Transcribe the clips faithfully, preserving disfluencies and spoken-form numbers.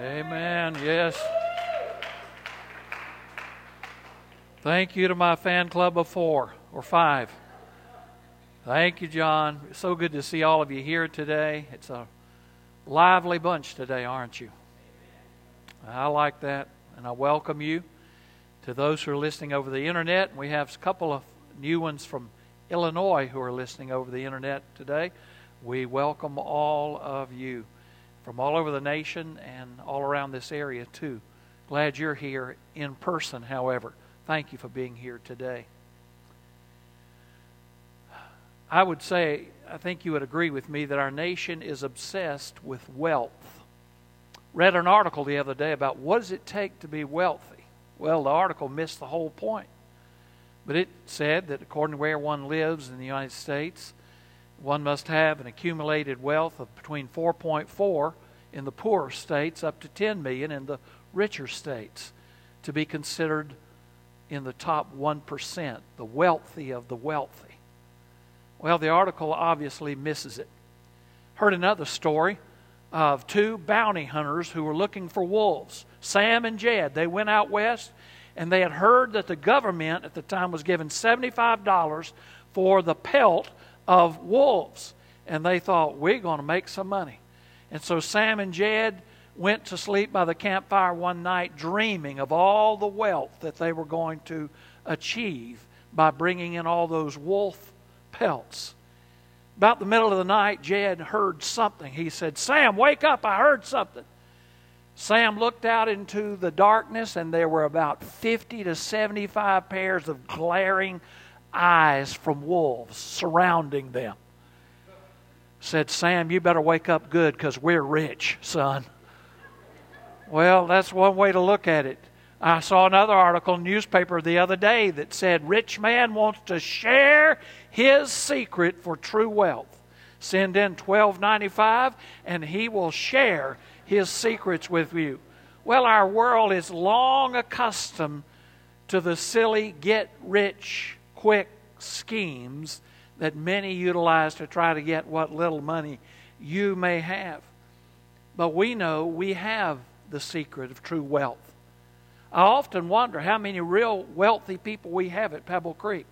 Amen. Yes. Thank you to my fan club of four or five. Thank you, John. It's so good to see all of you here today. It's a lively bunch today, aren't you? I like that, and I welcome you. To those who are listening over the internet, we have a couple of new ones from Illinois who are listening over the internet today. We welcome all of you from all over the nation and all around this area, too. Glad you're here in person, however. Thank you for being here today. I would say, I think you would agree with me, that our nation is obsessed with wealth. Read an article the other day about what does it take to be wealthy. Well, the article missed the whole point. But it said that according to where one lives in the United States, one must have an accumulated wealth of between four point four in the poorer states up to ten million in the richer states to be considered in the top one percent, the wealthy of the wealthy. Well, the article obviously misses it. Heard another story of two bounty hunters who were looking for wolves. Sam and Jed, they went out west, and they had heard that the government at the time was giving seventy-five dollars for the pelt of wolves. And they thought, we're going to make some money. And so Sam and Jed went to sleep by the campfire one night dreaming of all the wealth that they were going to achieve by bringing in all those wolf pelts. About the middle of the night, Jed heard something. He said, Sam, wake up, I heard something. Sam looked out into the darkness, and there were about fifty to seventy-five pairs of glaring eyes from wolves surrounding them. Said, Sam, you better wake up good because we're rich, son. Well, that's one way to look at it. I saw another article in the newspaper the other day that said, rich man wants to share his secret for true wealth. Send in twelve dollars and ninety-five cents and he will share his secrets with you. Well, our world is long accustomed to the silly get-rich-quick schemes that many utilize to try to get what little money you may have. But we know we have the secret of true wealth. I often wonder how many real wealthy people we have at Pebble Creek.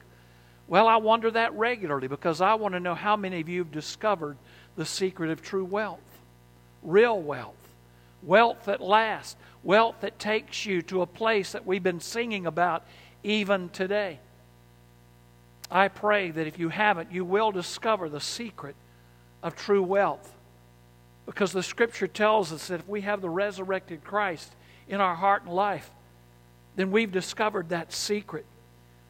Well, I wonder that regularly because I want to know how many of you have discovered the secret of true wealth, real wealth, wealth that lasts, wealth that takes you to a place that we've been singing about even today. I pray that if you haven't, you will discover the secret of true wealth because the Scripture tells us that if we have the resurrected Christ in our heart and life, then we've discovered that secret.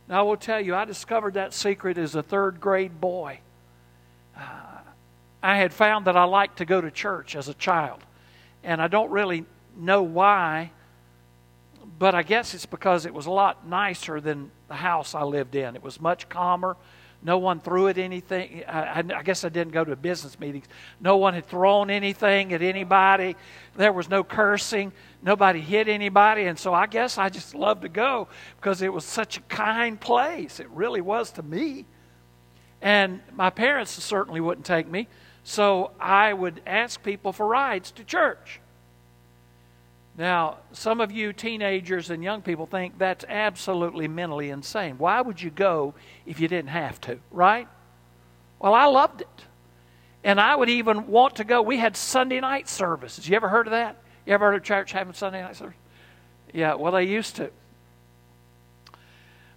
Now, I will tell you, I discovered that secret as a third grade boy. Uh, I had found that I liked to go to church as a child. And I don't really know why, but I guess it's because it was a lot nicer than the house I lived in. It was much calmer. No one threw at anything. I, I guess I didn't go to business meetings. No one had thrown anything at anybody. There was no cursing. Nobody hit anybody, and so I guess I just loved to go because it was such a kind place. It really was to me. And my parents certainly wouldn't take me, so I would ask people for rides to church. Now, some of you teenagers and young people think that's absolutely mentally insane. Why would you go if you didn't have to, right? Well, I loved it. And I would even want to go. We had Sunday night services. You ever heard of that? You ever heard of church having Sunday night service? Yeah, well, they used to.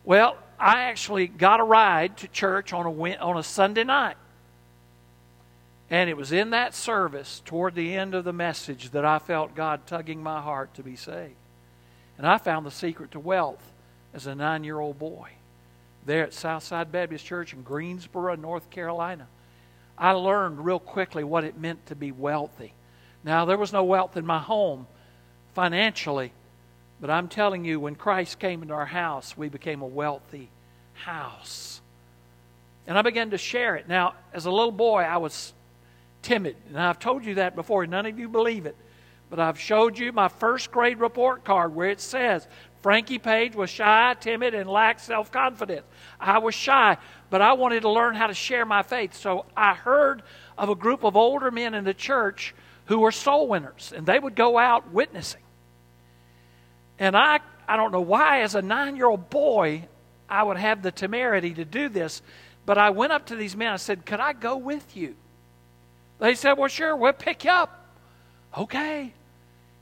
Well, I actually got a ride to church on a on a Sunday night. And it was in that service toward the end of the message that I felt God tugging my heart to be saved. And I found the secret to wealth as a nine-year-old boy there at Southside Baptist Church in Greensboro, North Carolina. I learned real quickly what it meant to be wealthy. Now, there was no wealth in my home financially, but I'm telling you, when Christ came into our house, we became a wealthy house. And I began to share it. Now, as a little boy, I was timid, and I've told you that before. None of you believe it, but I've showed you my first grade report card where it says, Frankie Page was shy, timid, and lacked self-confidence. I was shy, but I wanted to learn how to share my faith, so I heard of a group of older men in the church who were soul winners, and they would go out witnessing. And I, I don't know why, as a nine-year-old boy, I would have the temerity to do this, but I went up to these men. I said, could I go with you? They said, well, sure, we'll pick you up. Okay.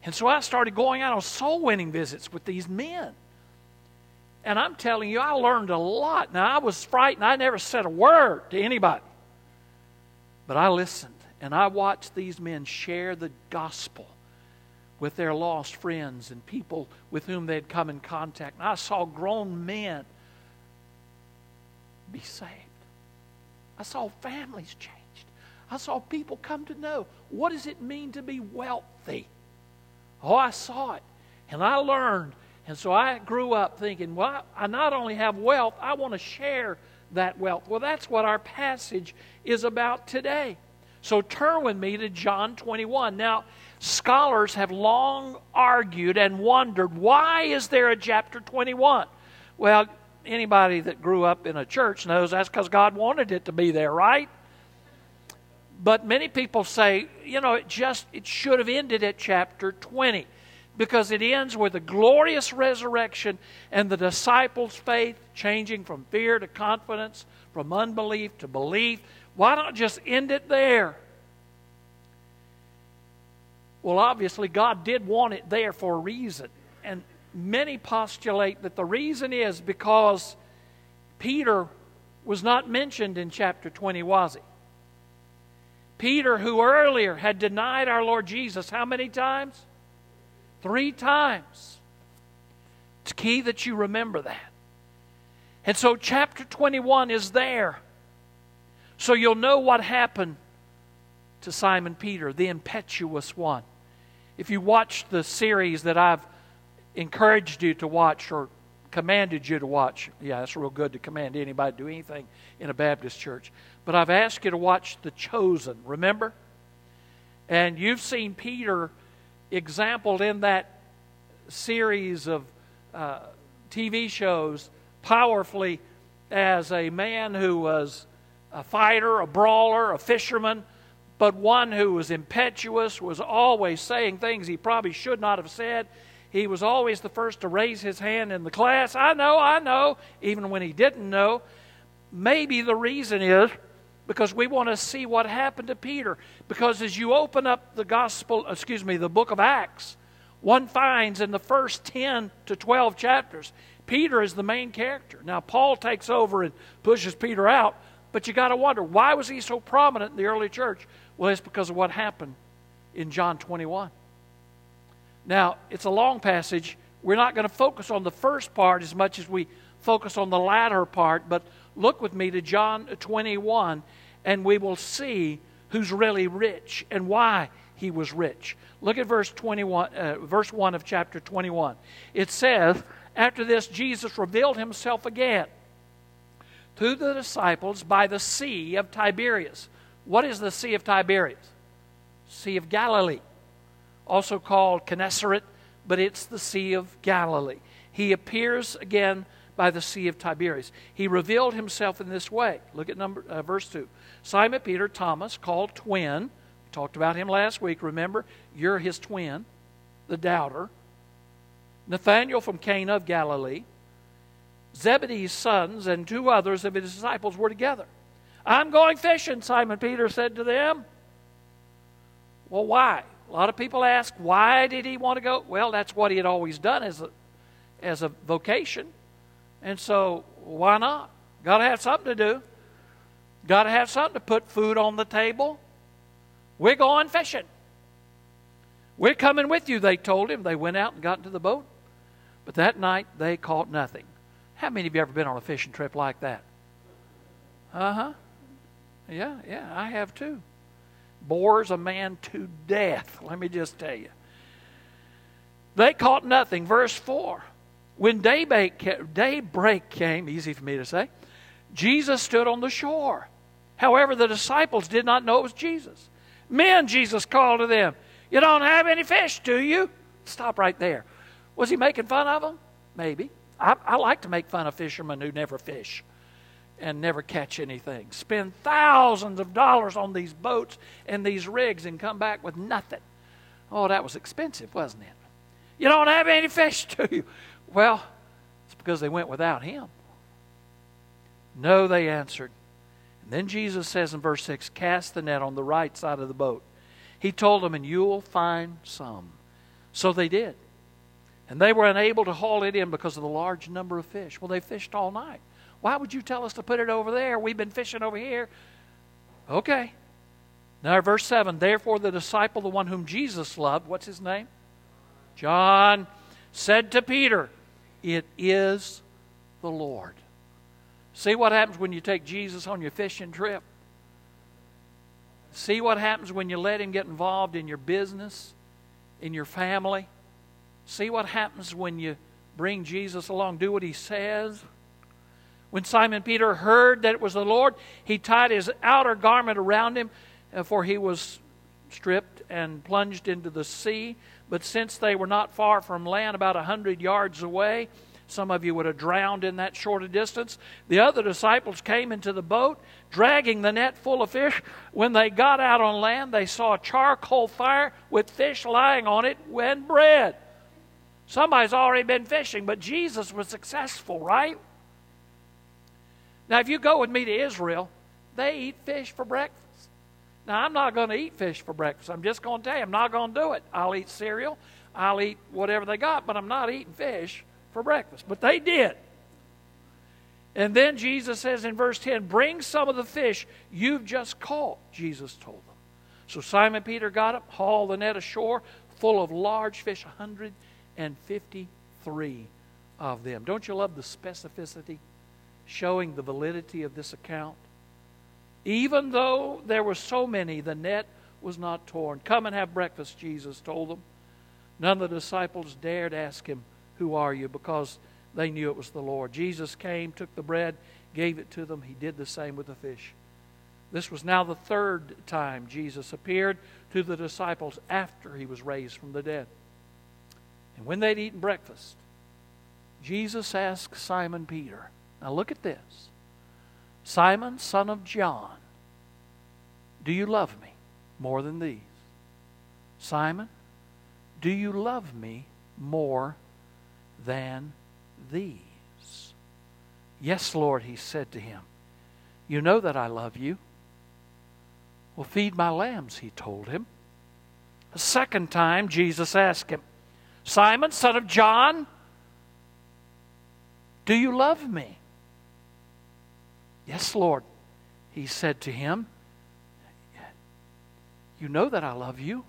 And so I started going out on soul-winning visits with these men. And I'm telling you, I learned a lot. Now, I was frightened. I never said a word to anybody. But I listened, and I watched these men share the gospel with their lost friends and people with whom they had come in contact. And I saw grown men be saved. I saw families changed. I saw people come to know, what does it mean to be wealthy? Oh, I saw it, and I learned. And so I grew up thinking, well, I not only have wealth, I want to share that wealth. Well, that's what our passage is about today. So turn with me to John twenty-one. Now, scholars have long argued and wondered, why is there a chapter twenty-one? Well, anybody that grew up in a church knows that's because God wanted it to be there, right? But many people say, you know, it just, it should have ended at chapter twenty, because it ends with a glorious resurrection and the disciples' faith changing from fear to confidence, from unbelief to belief. Why not just end it there? Well, obviously, God did want it there for a reason. And many postulate that the reason is because Peter was not mentioned in chapter twenty, was he? Peter, who earlier had denied our Lord Jesus how many times? Three times. It's key that you remember that. And so chapter twenty-one is there. So you'll know what happened to Simon Peter, the impetuous one. If you watch the series that I've encouraged you to watch or commanded you to watch. Yeah, it's real good to command anybody to do anything in a Baptist church. But I've asked you to watch The Chosen, remember? And you've seen Peter exampled in that series of uh, T V shows powerfully as a man who was a fighter, a brawler, a fisherman, but one who was impetuous, was always saying things he probably should not have said. He was always the first to raise his hand in the class. I know, I know, even when he didn't know. Maybe the reason is because we want to see what happened to Peter. Because as you open up the gospel, excuse me, the book of Acts, one finds in the first ten to twelve chapters, Peter is the main character. Now, Paul takes over and pushes Peter out, but you got to wonder, why was he so prominent in the early church? Well, it's because of what happened in John twenty-one. Now, it's a long passage. We're not going to focus on the first part as much as we focus on the latter part, but look with me to John twenty-one, and we will see who's really rich and why he was rich. Look at verse twenty-one, uh, verse one of chapter twenty-one. It says, "After this, Jesus revealed himself again to the disciples by the Sea of Tiberias." What is the Sea of Tiberias? Sea of Galilee, also called Gennesaret, but it's the Sea of Galilee. He appears again by the Sea of Tiberias. He revealed himself in this way. Look at number uh, verse two. Simon Peter, Thomas, called Twin. We talked about him last week, remember? You're his twin, the doubter. Nathanael from Cana of Galilee. Zebedee's sons and two others of his disciples were together. "I'm going fishing," Simon Peter said to them. Well, why? A lot of people ask, why did he want to go? Well, that's what he had always done as a, as a vocation. And so, why not? Got to have something to do. Got to have something to put food on the table. "We're going fishing. We're coming with you," they told him. They went out and got into the boat. But that night, they caught nothing. How many of you ever been on a fishing trip like that? Uh-huh. Yeah, yeah, I have too. Bores a man to death, let me just tell you. They caught nothing. Verse four. When daybreak came, easy for me to say, Jesus stood on the shore. However, the disciples did not know it was Jesus. "Men," Jesus called to them, "you don't have any fish, do you?" Stop right there. Was he making fun of them? Maybe. I, I like to make fun of fishermen who never fish and never catch anything. Spend thousands of dollars on these boats and these rigs and come back with nothing. Oh, that was expensive, wasn't it? You don't have any fish, do you? Well, it's because they went without him. No, they answered. And then Jesus says in verse six, cast the net on the right side of the boat. He told them, and you'll find some. So they did. And they were unable to haul it in because of the large number of fish. Well, they fished all night. Why would you tell us to put it over there? We've been fishing over here. Okay. Now, verse seven, therefore the disciple, the one whom Jesus loved, what's his name? John, said to Peter, it is the Lord. See what happens when you take Jesus on your fishing trip? See what happens when you let him get involved in your business, in your family? See what happens when you bring Jesus along, do what he says? When Simon Peter heard that it was the Lord, he tied his outer garment around him, for he was stripped, and plunged into the sea. But since they were not far from land, about a hundred yards away, some of you would have drowned in that short a distance, the other disciples came into the boat, dragging the net full of fish. When they got out on land, they saw a charcoal fire with fish lying on it and bread. Somebody's already been fishing, but Jesus was successful, right? Now, if you go with me to Israel, they eat fish for breakfast. Now, I'm not going to eat fish for breakfast. I'm just going to tell you, I'm not going to do it. I'll eat cereal. I'll eat whatever they got, but I'm not eating fish for breakfast. But they did. And then Jesus says in verse ten, bring some of the fish you've just caught, Jesus told them. So Simon Peter got up, hauled the net ashore, full of large fish, one hundred fifty-three of them. Don't you love the specificity showing the validity of this account? Even though there were so many, the net was not torn. Come and have breakfast, Jesus told them. None of the disciples dared ask him, who are you? Because they knew it was the Lord. Jesus came, took the bread, gave it to them. He did the same with the fish. This was now the third time Jesus appeared to the disciples after he was raised from the dead. And when they'd eaten breakfast, Jesus asked Simon Peter, now look at this. Simon, son of John, do you love me more than these? Simon, do you love me more than these? Yes, Lord, he said to him. You know that I love you. Well, feed my lambs, he told him. A second time, Jesus asked him, Simon, son of John, do you love me? Yes, Lord, he said to him, you know that I love you.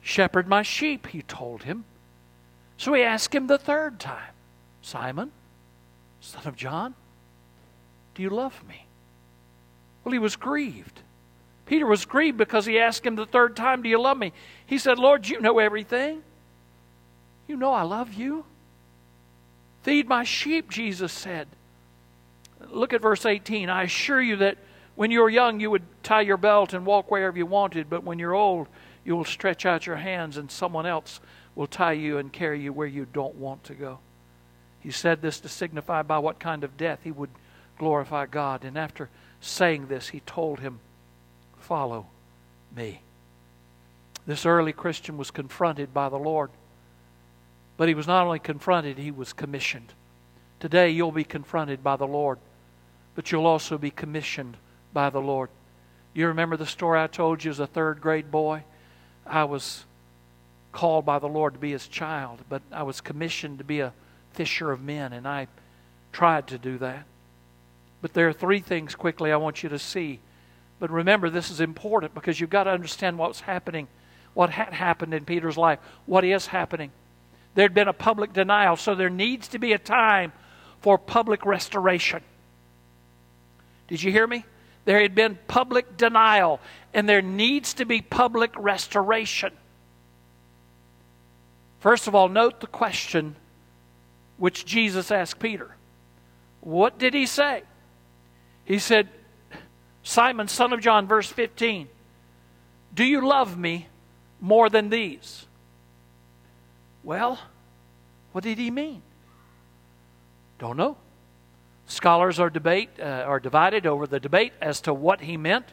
Shepherd my sheep, he told him. So he asked him the third time, Simon, son of John, do you love me? Well, he was grieved. Peter was grieved because he asked him the third time, do you love me? He said, Lord, you know everything. You know I love you. Feed my sheep, Jesus said. Look at verse eighteen. I assure you that when you were young, you would tie your belt and walk wherever you wanted. But when you're old, you will stretch out your hands and someone else will tie you and carry you where you don't want to go. He said this to signify by what kind of death he would glorify God. And after saying this, he told him, follow me. This early Christian was confronted by the Lord. But he was not only confronted, he was commissioned. Today you'll be confronted by the Lord. But you'll also be commissioned by the Lord. You remember the story I told you as a third grade boy? I was called by the Lord to be his child, but I was commissioned to be a fisher of men, and I tried to do that. But there are three things quickly I want you to see. But remember, this is important because you've got to understand what's happening, what had happened in Peter's life, what is happening. There'd been a public denial, so there needs to be a time for public restoration. Did you hear me? There had been public denial, and there needs to be public restoration. First of all, note the question which Jesus asked Peter. What did he say? He said, Simon, son of John, verse fifteen, do you love me more than these? Well, what did he mean? Don't know. Scholars are debate uh, are divided over the debate as to what he meant.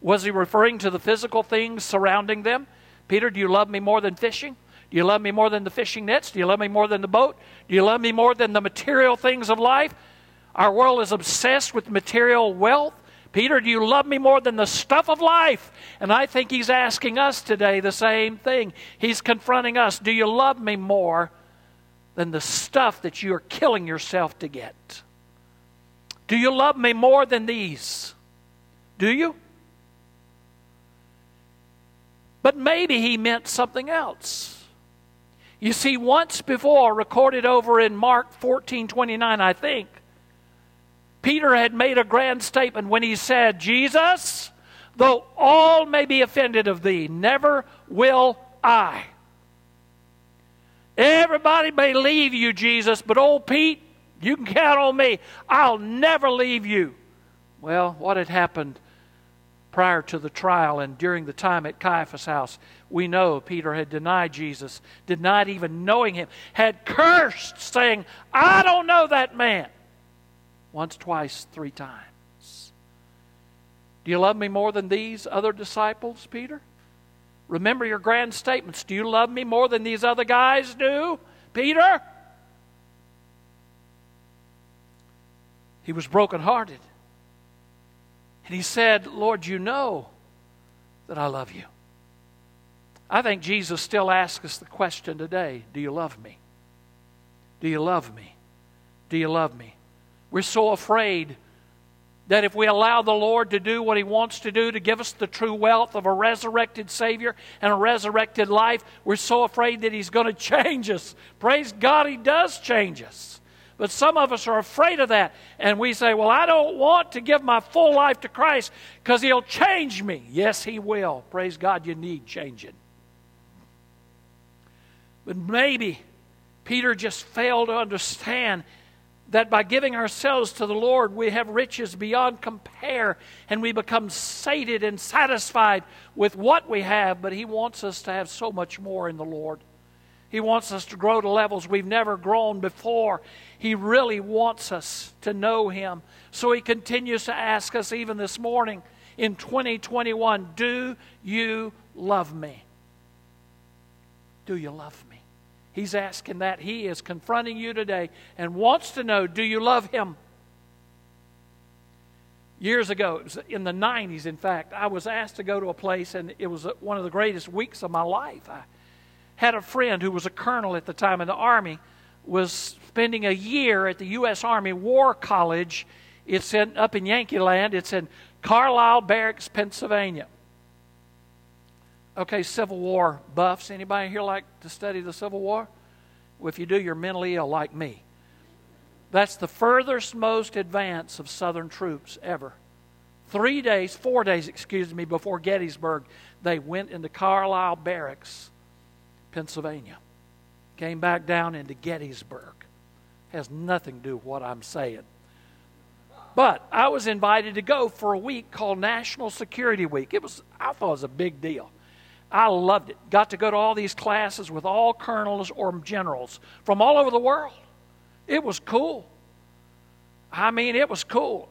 Was he referring to the physical things surrounding them? Peter, do you love me more than fishing? Do you love me more than the fishing nets? Do you love me more than the boat? Do you love me more than the material things of life? Our world is obsessed with material wealth. Peter, do you love me more than the stuff of life? And I think he's asking us today the same thing. He's confronting us. Do you love me more than the stuff that you are killing yourself to get? Do you love me more than these? Do you? But maybe he meant something else. You see, once before, recorded over in Mark fourteen twenty-nine, I think, Peter had made a grand statement when he said, Jesus, though all may be offended of thee, never will I. Everybody may leave you, Jesus, but old Pete, you can count on me. I'll never leave you. Well, what had happened prior to the trial and during the time at Caiaphas' house, we know Peter had denied Jesus, did not even knowing him, had cursed, saying, I don't know that man. Once, twice, three times. Do you love me more than these other disciples, Peter? Remember your grand statements. Do you love me more than these other guys do, Peter? He was brokenhearted. And he said, Lord, you know that I love you. I think Jesus still asks us the question today, do you love me? Do you love me? Do you love me? We're so afraid that if we allow the Lord to do what He wants to do, to give us the true wealth of a resurrected Savior and a resurrected life, we're so afraid that He's going to change us. Praise God, He does change us. But some of us are afraid of that. And we say, well, I don't want to give my full life to Christ because He'll change me. Yes, He will. Praise God, you need changing. But maybe Peter just failed to understand that by giving ourselves to the Lord, we have riches beyond compare, and we become sated and satisfied with what we have. But He wants us to have so much more in the Lord. He wants us to grow to levels we've never grown before. He really wants us to know Him. So He continues to ask us even this morning in twenty twenty-one, do you love me? Do you love me? He's asking that. He is confronting you today and wants to know, do you love Him? Years ago, it was in the nineties, in fact, I was asked to go to a place, and it was one of the greatest weeks of my life. I had a friend who was a colonel at the time in the Army, was spending a year at the U S Army War College. It's in, up in Yankee Land. It's in Carlisle Barracks, Pennsylvania. Okay, Civil War buffs. Anybody here like to study the Civil War? Well, if you do, you're mentally ill like me. That's the furthest most advance of Southern troops ever. Three days, four days, excuse me, before Gettysburg, they went into Carlisle Barracks, Pennsylvania. Came back down into Gettysburg. Has nothing to do with what I'm saying. But I was invited to go for a week called National Security Week. It was, I thought it was a big deal. I loved it. Got to go to all these classes with all colonels or generals from all over the world. It was cool. I mean, it was cool.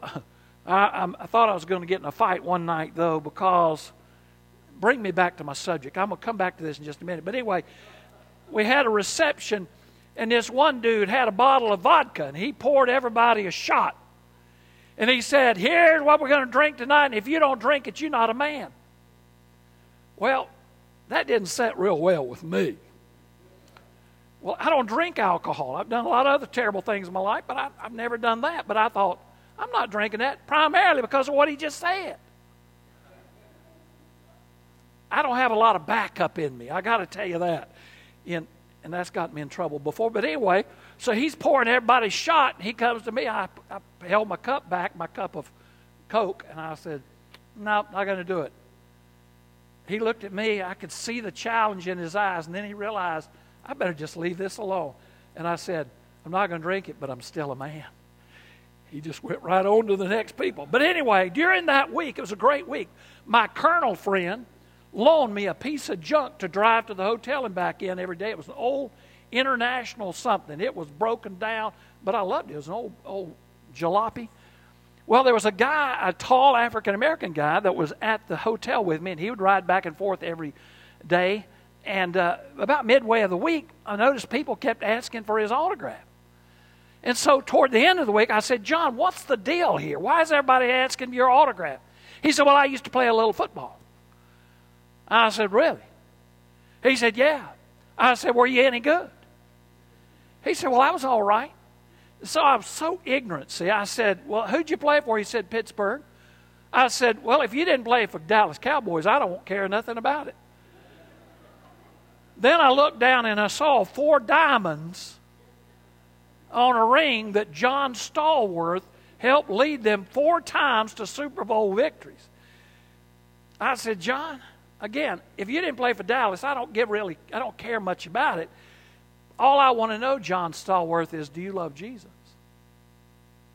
I, I thought I was going to get in a fight one night, though, because... Bring me back to my subject. I'm going to come back to this in just a minute. But anyway, we had a reception, and this one dude had a bottle of vodka, and he poured everybody a shot. And he said, here's what we're going to drink tonight, and if you don't drink it, you're not a man. Well, that didn't sit real well with me. Well, I don't drink alcohol. I've done a lot of other terrible things in my life, but I, I've never done that. But I thought, I'm not drinking that primarily because of what he just said. I don't have a lot of backup in me. I got to tell you that. And, and that's gotten me in trouble before. But anyway, so he's pouring everybody's shot, and he comes to me. I, I held my cup back, my cup of Coke, and I said, no, nope, not going to do it. He looked at me. I could see the challenge in his eyes, and then he realized, I better just leave this alone. And I said, I'm not going to drink it, but I'm still a man. He just went right on to the next people. But anyway, during that week, it was a great week, my colonel friend loaned me a piece of junk to drive to the hotel and back in every day. It was an old international something. It was broken down, but I loved it. It was an old, old jalopy. Well, there was a guy, a tall African-American guy that was at the hotel with me, and he would ride back and forth every day. And uh, about midway of the week, I noticed people kept asking for his autograph. And so toward the end of the week, I said, John, what's the deal here? Why is everybody asking your autograph? He said, well, I used to play a little football. I said, really? He said, yeah. I said, were you any good? He said, well, I was all right. So I was so ignorant. See, I said, well, who'd you play for? He said, Pittsburgh. I said, well, if you didn't play for Dallas Cowboys, I don't care nothing about it. Then I looked down and I saw four diamonds on a ring that John Stallworth helped lead them four times to Super Bowl victories. I said, John, again, if you didn't play for Dallas, I don't give really, I don't care much about it. All I want to know, John Stallworth, is do you love Jesus?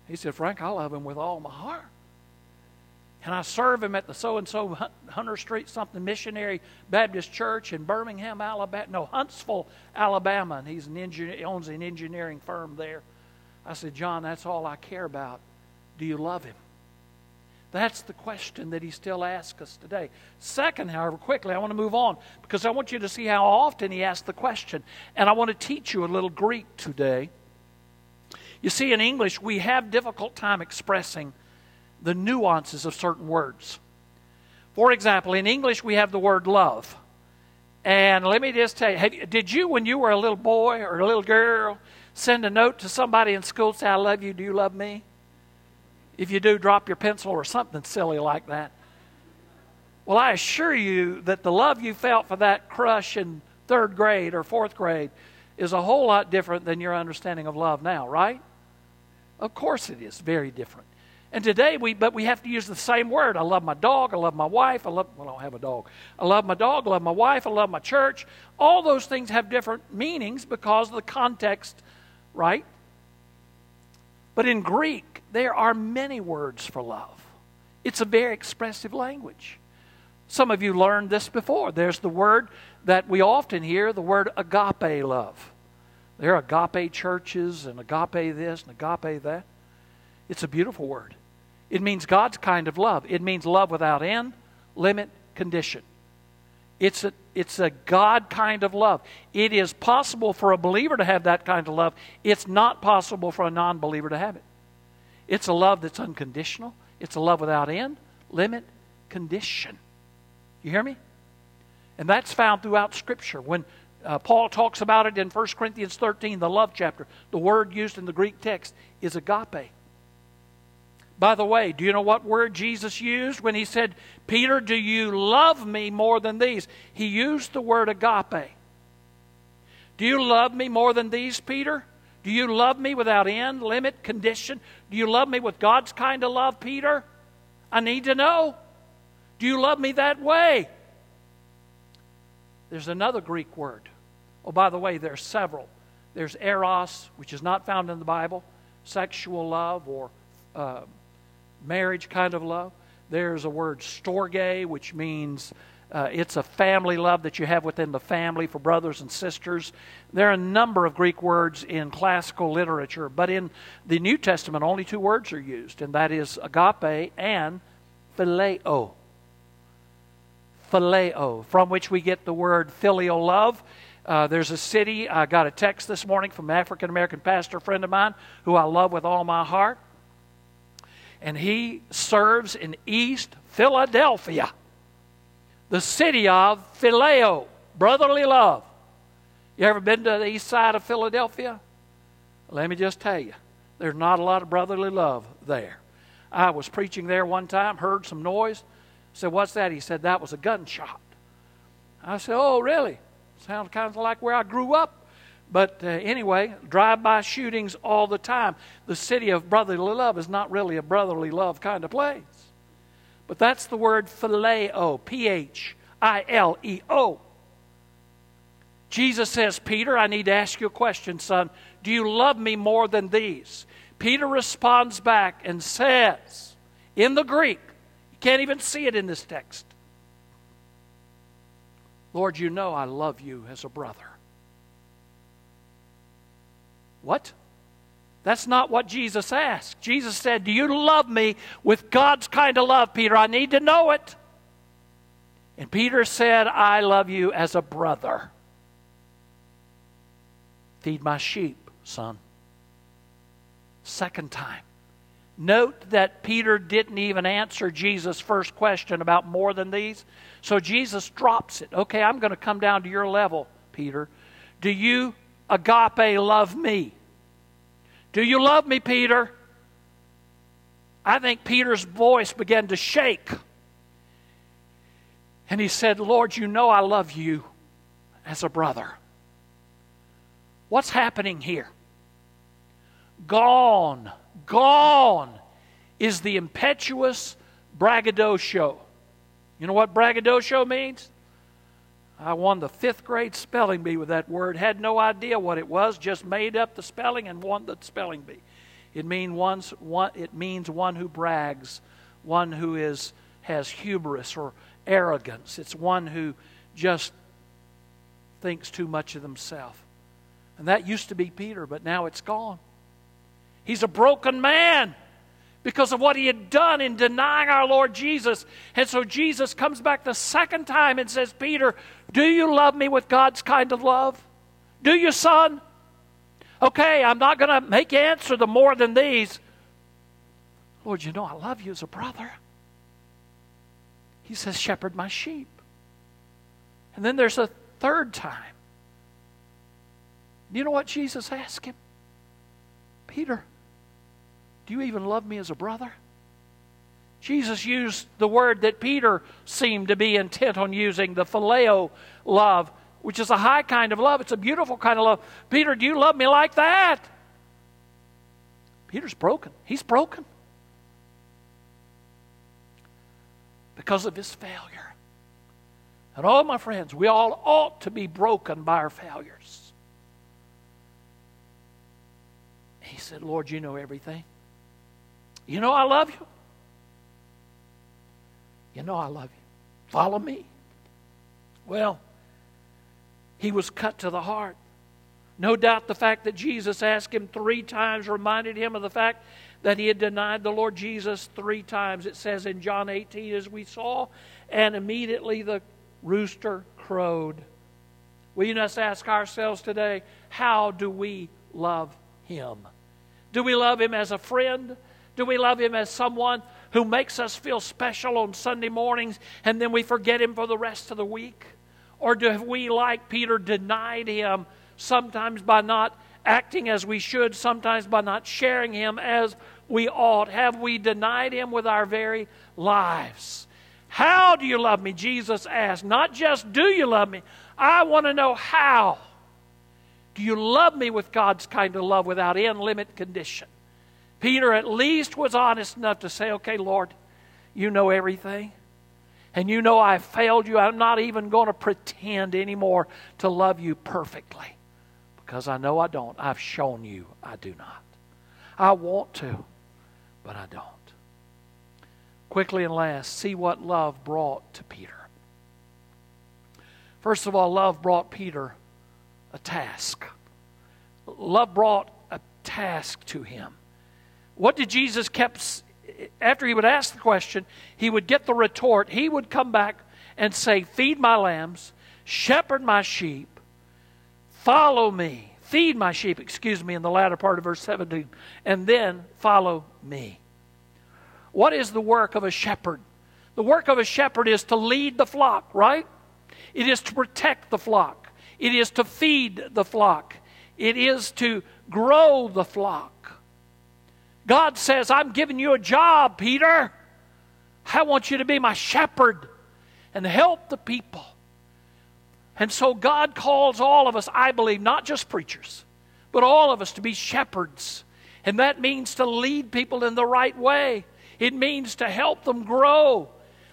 He said, Frank, I love him with all my heart. And I serve him at the so-and-so Hunter Street something missionary Baptist Church in Birmingham, Alabama. No, Huntsville, Alabama. And he's an engineer, owns an engineering firm there. I said, John, that's all I care about. Do you love him? That's the question that he still asks us today. Second, however, quickly, I want to move on because I want you to see how often he asks the question. And I want to teach you a little Greek today. You see, in English, we have difficult time expressing the nuances of certain words. For example, in English, we have the word love. And let me just tell you, have, did you, when you were a little boy or a little girl, send a note to somebody in school, say, I love you, do you love me? If you do, drop your pencil or something silly like that. Well, I assure you that the love you felt for that crush in third grade or fourth grade is a whole lot different than your understanding of love now, right? Of course it is, very different. And today, we but we have to use the same word. I love my dog, I love my wife, I love, well, I don't have a dog. I love my dog, I love my wife, I love my church. All those things have different meanings because of the context, right? But in Greek, there are many words for love. It's a very expressive language. Some of you learned this before. There's the word that we often hear, the word agape love. There are agape churches and agape this and agape that. It's a beautiful word. It means God's kind of love. It means love without end, limit, condition. It's a, it's a God kind of love. It is possible for a believer to have that kind of love. It's not possible for a non-believer to have it. It's a love that's unconditional. It's a love without end, limit, condition. You hear me? And that's found throughout Scripture. When uh, Paul talks about it in First Corinthians thirteen, the love chapter, the word used in the Greek text is agape. By the way, do you know what word Jesus used when he said, Peter, do you love me more than these? He used the word agape. Do you love me more than these, Peter? Do you love me without end, limit, condition? Do you love me with God's kind of love, Peter? I need to know. Do you love me that way? There's another Greek word. Oh, by the way, there's several. There's eros, which is not found in the Bible, sexual love or uh, marriage kind of love. There's a word storge, which means Uh, it's a family love that you have within the family for brothers and sisters. There are a number of Greek words in classical literature, but in the New Testament, only two words are used, and that is agape and phileo. Phileo, from which we get the word filial love. Uh, there's a city, I got a text this morning from an African-American pastor friend of mine who I love with all my heart, and he serves in East Philadelphia. The city of phileo, brotherly love. You ever been to the east side of Philadelphia? Let me just tell you, there's not a lot of brotherly love there. I was preaching there one time, heard some noise. Said, what's that? He said, that was a gunshot. I said, oh, really? Sounds kind of like where I grew up. But uh, anyway, drive-by shootings all the time. The city of brotherly love is not really a brotherly love kind of place. But that's the word phileo, P H I L E O. Jesus says, Peter, I need to ask you a question, son. Do you love me more than these? Peter responds back and says, in the Greek, you can't even see it in this text, Lord, you know I love you as a brother. What? That's not what Jesus asked. Jesus said, do you love me with God's kind of love, Peter? I need to know it. And Peter said, I love you as a brother. Feed my sheep, son. Second time. Note that Peter didn't even answer Jesus' first question about more than these. So Jesus drops it. Okay, I'm going to come down to your level, Peter. Do you, agape, love me? Do you love me, Peter? I think Peter's voice began to shake. And he said, Lord, you know I love you as a brother. What's happening here? Gone. Gone is the impetuous braggadocio. You know what braggadocio means? I won the fifth grade spelling bee with that word. Had no idea what it was. Just made up the spelling and won the spelling bee. It means one's one. It means one who brags, one who is has hubris or arrogance. It's one who just thinks too much of themselves. And that used to be Peter, but now it's gone. He's a broken man because of what he had done in denying our Lord Jesus. And so Jesus comes back the second time and says, Peter, do you love me with God's kind of love? Do you, son? Okay, I'm not going to make you answer the more than these. Lord, you know I love you as a brother. He says, shepherd my sheep. And then there's a third time. You know what Jesus asked him? Peter, do you even love me as a brother? Jesus used the word that Peter seemed to be intent on using, the phileo love, which is a high kind of love. It's a beautiful kind of love. Peter, do you love me like that? Peter's broken. He's broken because of his failure. And oh, my friends, we all ought to be broken by our failures. He said, Lord, you know everything. You know I love you. You know I love you. Follow me. Well, he was cut to the heart. No doubt the fact that Jesus asked him three times reminded him of the fact that he had denied the Lord Jesus three times. It says in John eighteen, as we saw, and immediately the rooster crowed. We must ask ourselves today, how do we love him? Do we love him as a friend? Do we love him as someone who makes us feel special on Sunday mornings and then we forget him for the rest of the week? Or do we, like Peter, denied him sometimes by not acting as we should, sometimes by not sharing him as we ought? Have we denied him with our very lives? How do you love me? Jesus asked. Not just do you love me. I want to know how. Do you love me with God's kind of love without end limit condition? Peter at least was honest enough to say, okay, Lord, you know everything. And you know I failed you. I'm not even going to pretend anymore to love you perfectly. Because I know I don't. I've shown you I do not. I want to, but I don't. Quickly and last, see what love brought to Peter. First of all, love brought Peter a task. Love brought a task to him. What did Jesus kept, after he would ask the question, he would get the retort. He would come back and say, feed my lambs, shepherd my sheep, follow me, feed my sheep, excuse me, in the latter part of verse seventeen, and then follow me. What is the work of a shepherd? The work of a shepherd is to lead the flock, right? It is to protect the flock. It is to feed the flock. It is to grow the flock. God says, I'm giving you a job, Peter. I want you to be my shepherd and help the people. And so God calls all of us, I believe, not just preachers, but all of us to be shepherds. And that means to lead people in the right way. It means to help them grow.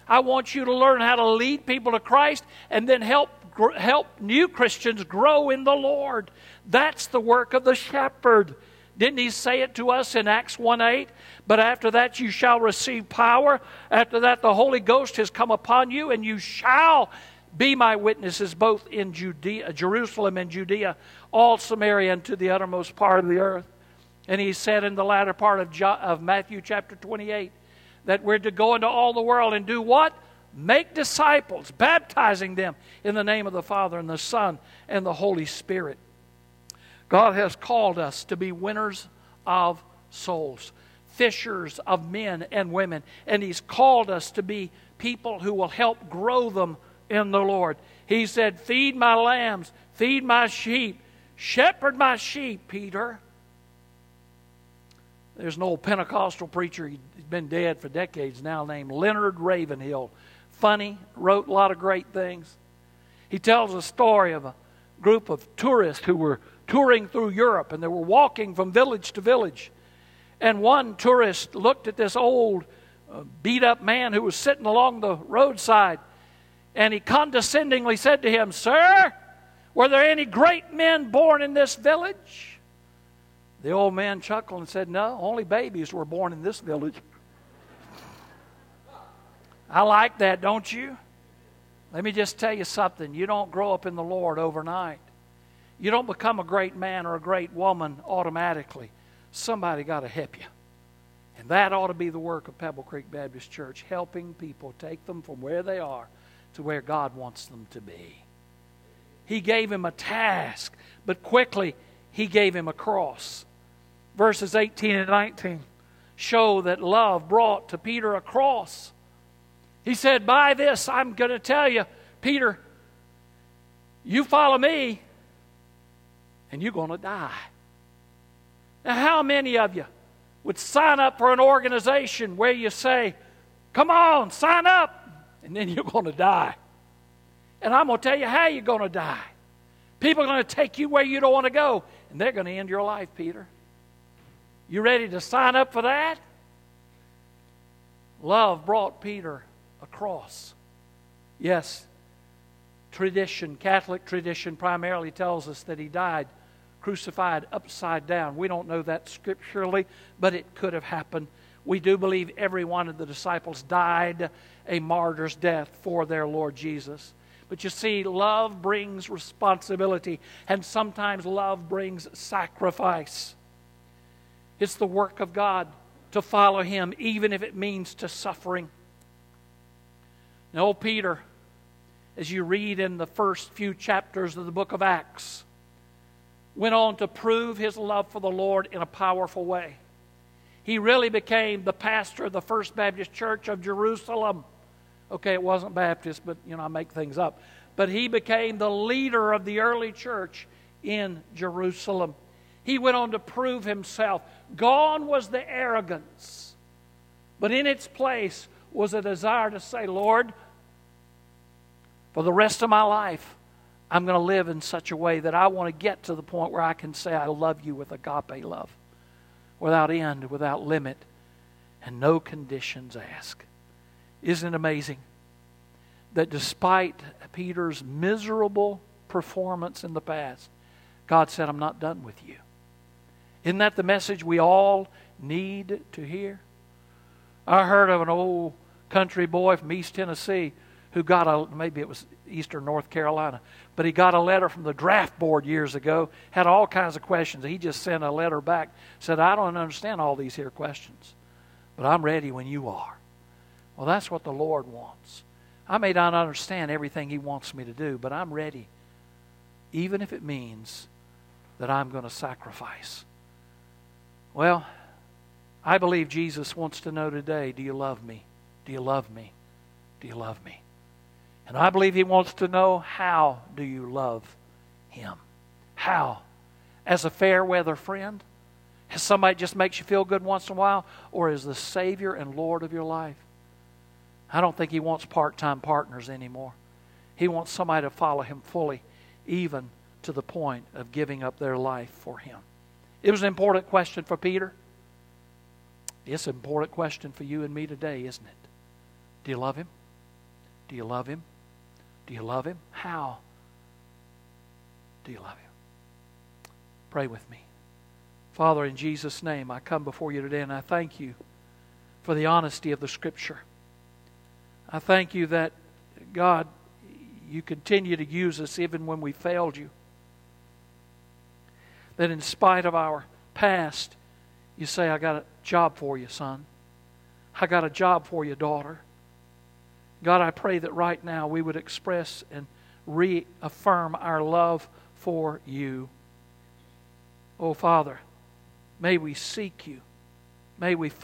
I want you to learn how to lead people to Christ and then help help new Christians grow in the Lord. That's the work of the shepherd. Didn't he say it to us in Acts one eight? But after that you shall receive power. After that the Holy Ghost has come upon you, and you shall be my witnesses both in Judea, Jerusalem and Judea, all Samaria, and to the uttermost part of the earth. And he said in the latter part of, John, of Matthew chapter twenty-eight that we're to go into all the world and do what? Make disciples, baptizing them in the name of the Father and the Son and the Holy Spirit. God has called us to be winners of souls, fishers of men and women, and He's called us to be people who will help grow them in the Lord. He said, "Feed my lambs, feed my sheep, shepherd my sheep, Peter." There's an old Pentecostal preacher, he's been dead for decades now, named Leonard Ravenhill. Funny, wrote a lot of great things. He tells a story of a group of tourists who were touring through Europe, and they were walking from village to village. And one tourist looked at this old, uh, beat-up man who was sitting along the roadside, and he condescendingly said to him, "Sir, were there any great men born in this village?" The old man chuckled and said, "No, only babies were born in this village." I like that, don't you? Let me just tell you something. You don't grow up in the Lord overnight. You don't become a great man or a great woman automatically. Somebody got to help you. And that ought to be the work of Pebble Creek Baptist Church, helping people, take them from where they are to where God wants them to be. He gave him a task, but quickly he gave him a cross. Verses eighteen and nineteen show that love brought to Peter a cross. He said, "By this, I'm going to tell you, Peter, you follow me, and you're going to die." Now, how many of you would sign up for an organization where you say, "Come on, sign up," and then you're going to die? And I'm going to tell you how you're going to die. People are going to take you where you don't want to go, and they're going to end your life, Peter. You ready to sign up for that? Love brought Peter a cross. Yes, tradition, Catholic tradition primarily tells us that he died crucified upside down. We don't know that scripturally, but it could have happened. We do believe every one of the disciples died a martyr's death for their Lord Jesus. But you see, love brings responsibility, and sometimes love brings sacrifice. It's the work of God to follow Him, even if it means to suffering. Now, Peter, as you read in the first few chapters of the book of Acts, went on to prove his love for the Lord in a powerful way. He really became the pastor of the First Baptist Church of Jerusalem. Okay, it wasn't Baptist, but, you know, I make things up. But he became the leader of the early church in Jerusalem. He went on to prove himself. Gone was the arrogance, but in its place was a desire to say, "Lord, for the rest of my life, I'm going to live in such a way that I want to get to the point where I can say I love you with agape love, without end, without limit, and no conditions asked." Isn't it amazing that despite Peter's miserable performance in the past, God said, "I'm not done with you"? Isn't that the message we all need to hear? I heard of an old country boy from East Tennessee who got a, maybe it was Eastern North Carolina, but he got a letter from the draft board years ago, had all kinds of questions. He just sent a letter back, said, "I don't understand all these here questions, but I'm ready when you are." Well, that's what the Lord wants. I may not understand everything He wants me to do, but I'm ready, even if it means that I'm going to sacrifice. Well, I believe Jesus wants to know today, do you love me? Do you love me? Do you love me? And I believe He wants to know, how do you love Him? How? As a fair weather friend? As somebody just makes you feel good once in a while? Or as the Savior and Lord of your life? I don't think He wants part-time partners anymore. He wants somebody to follow Him fully, even to the point of giving up their life for Him. It was an important question for Peter. It's an important question for you and me today, isn't it? Do you love Him? Do you love Him? Do you love Him? How do you love Him? Pray with me. Father, in Jesus' name, I come before you today and I thank you for the honesty of the Scripture. I thank you that, God, you continue to use us even when we failed you. That in spite of our past, you say, "I got a job for you, son. I got a job for you, daughter." God, I pray that right now we would express and reaffirm our love for you. Oh, Father, may we seek you. May we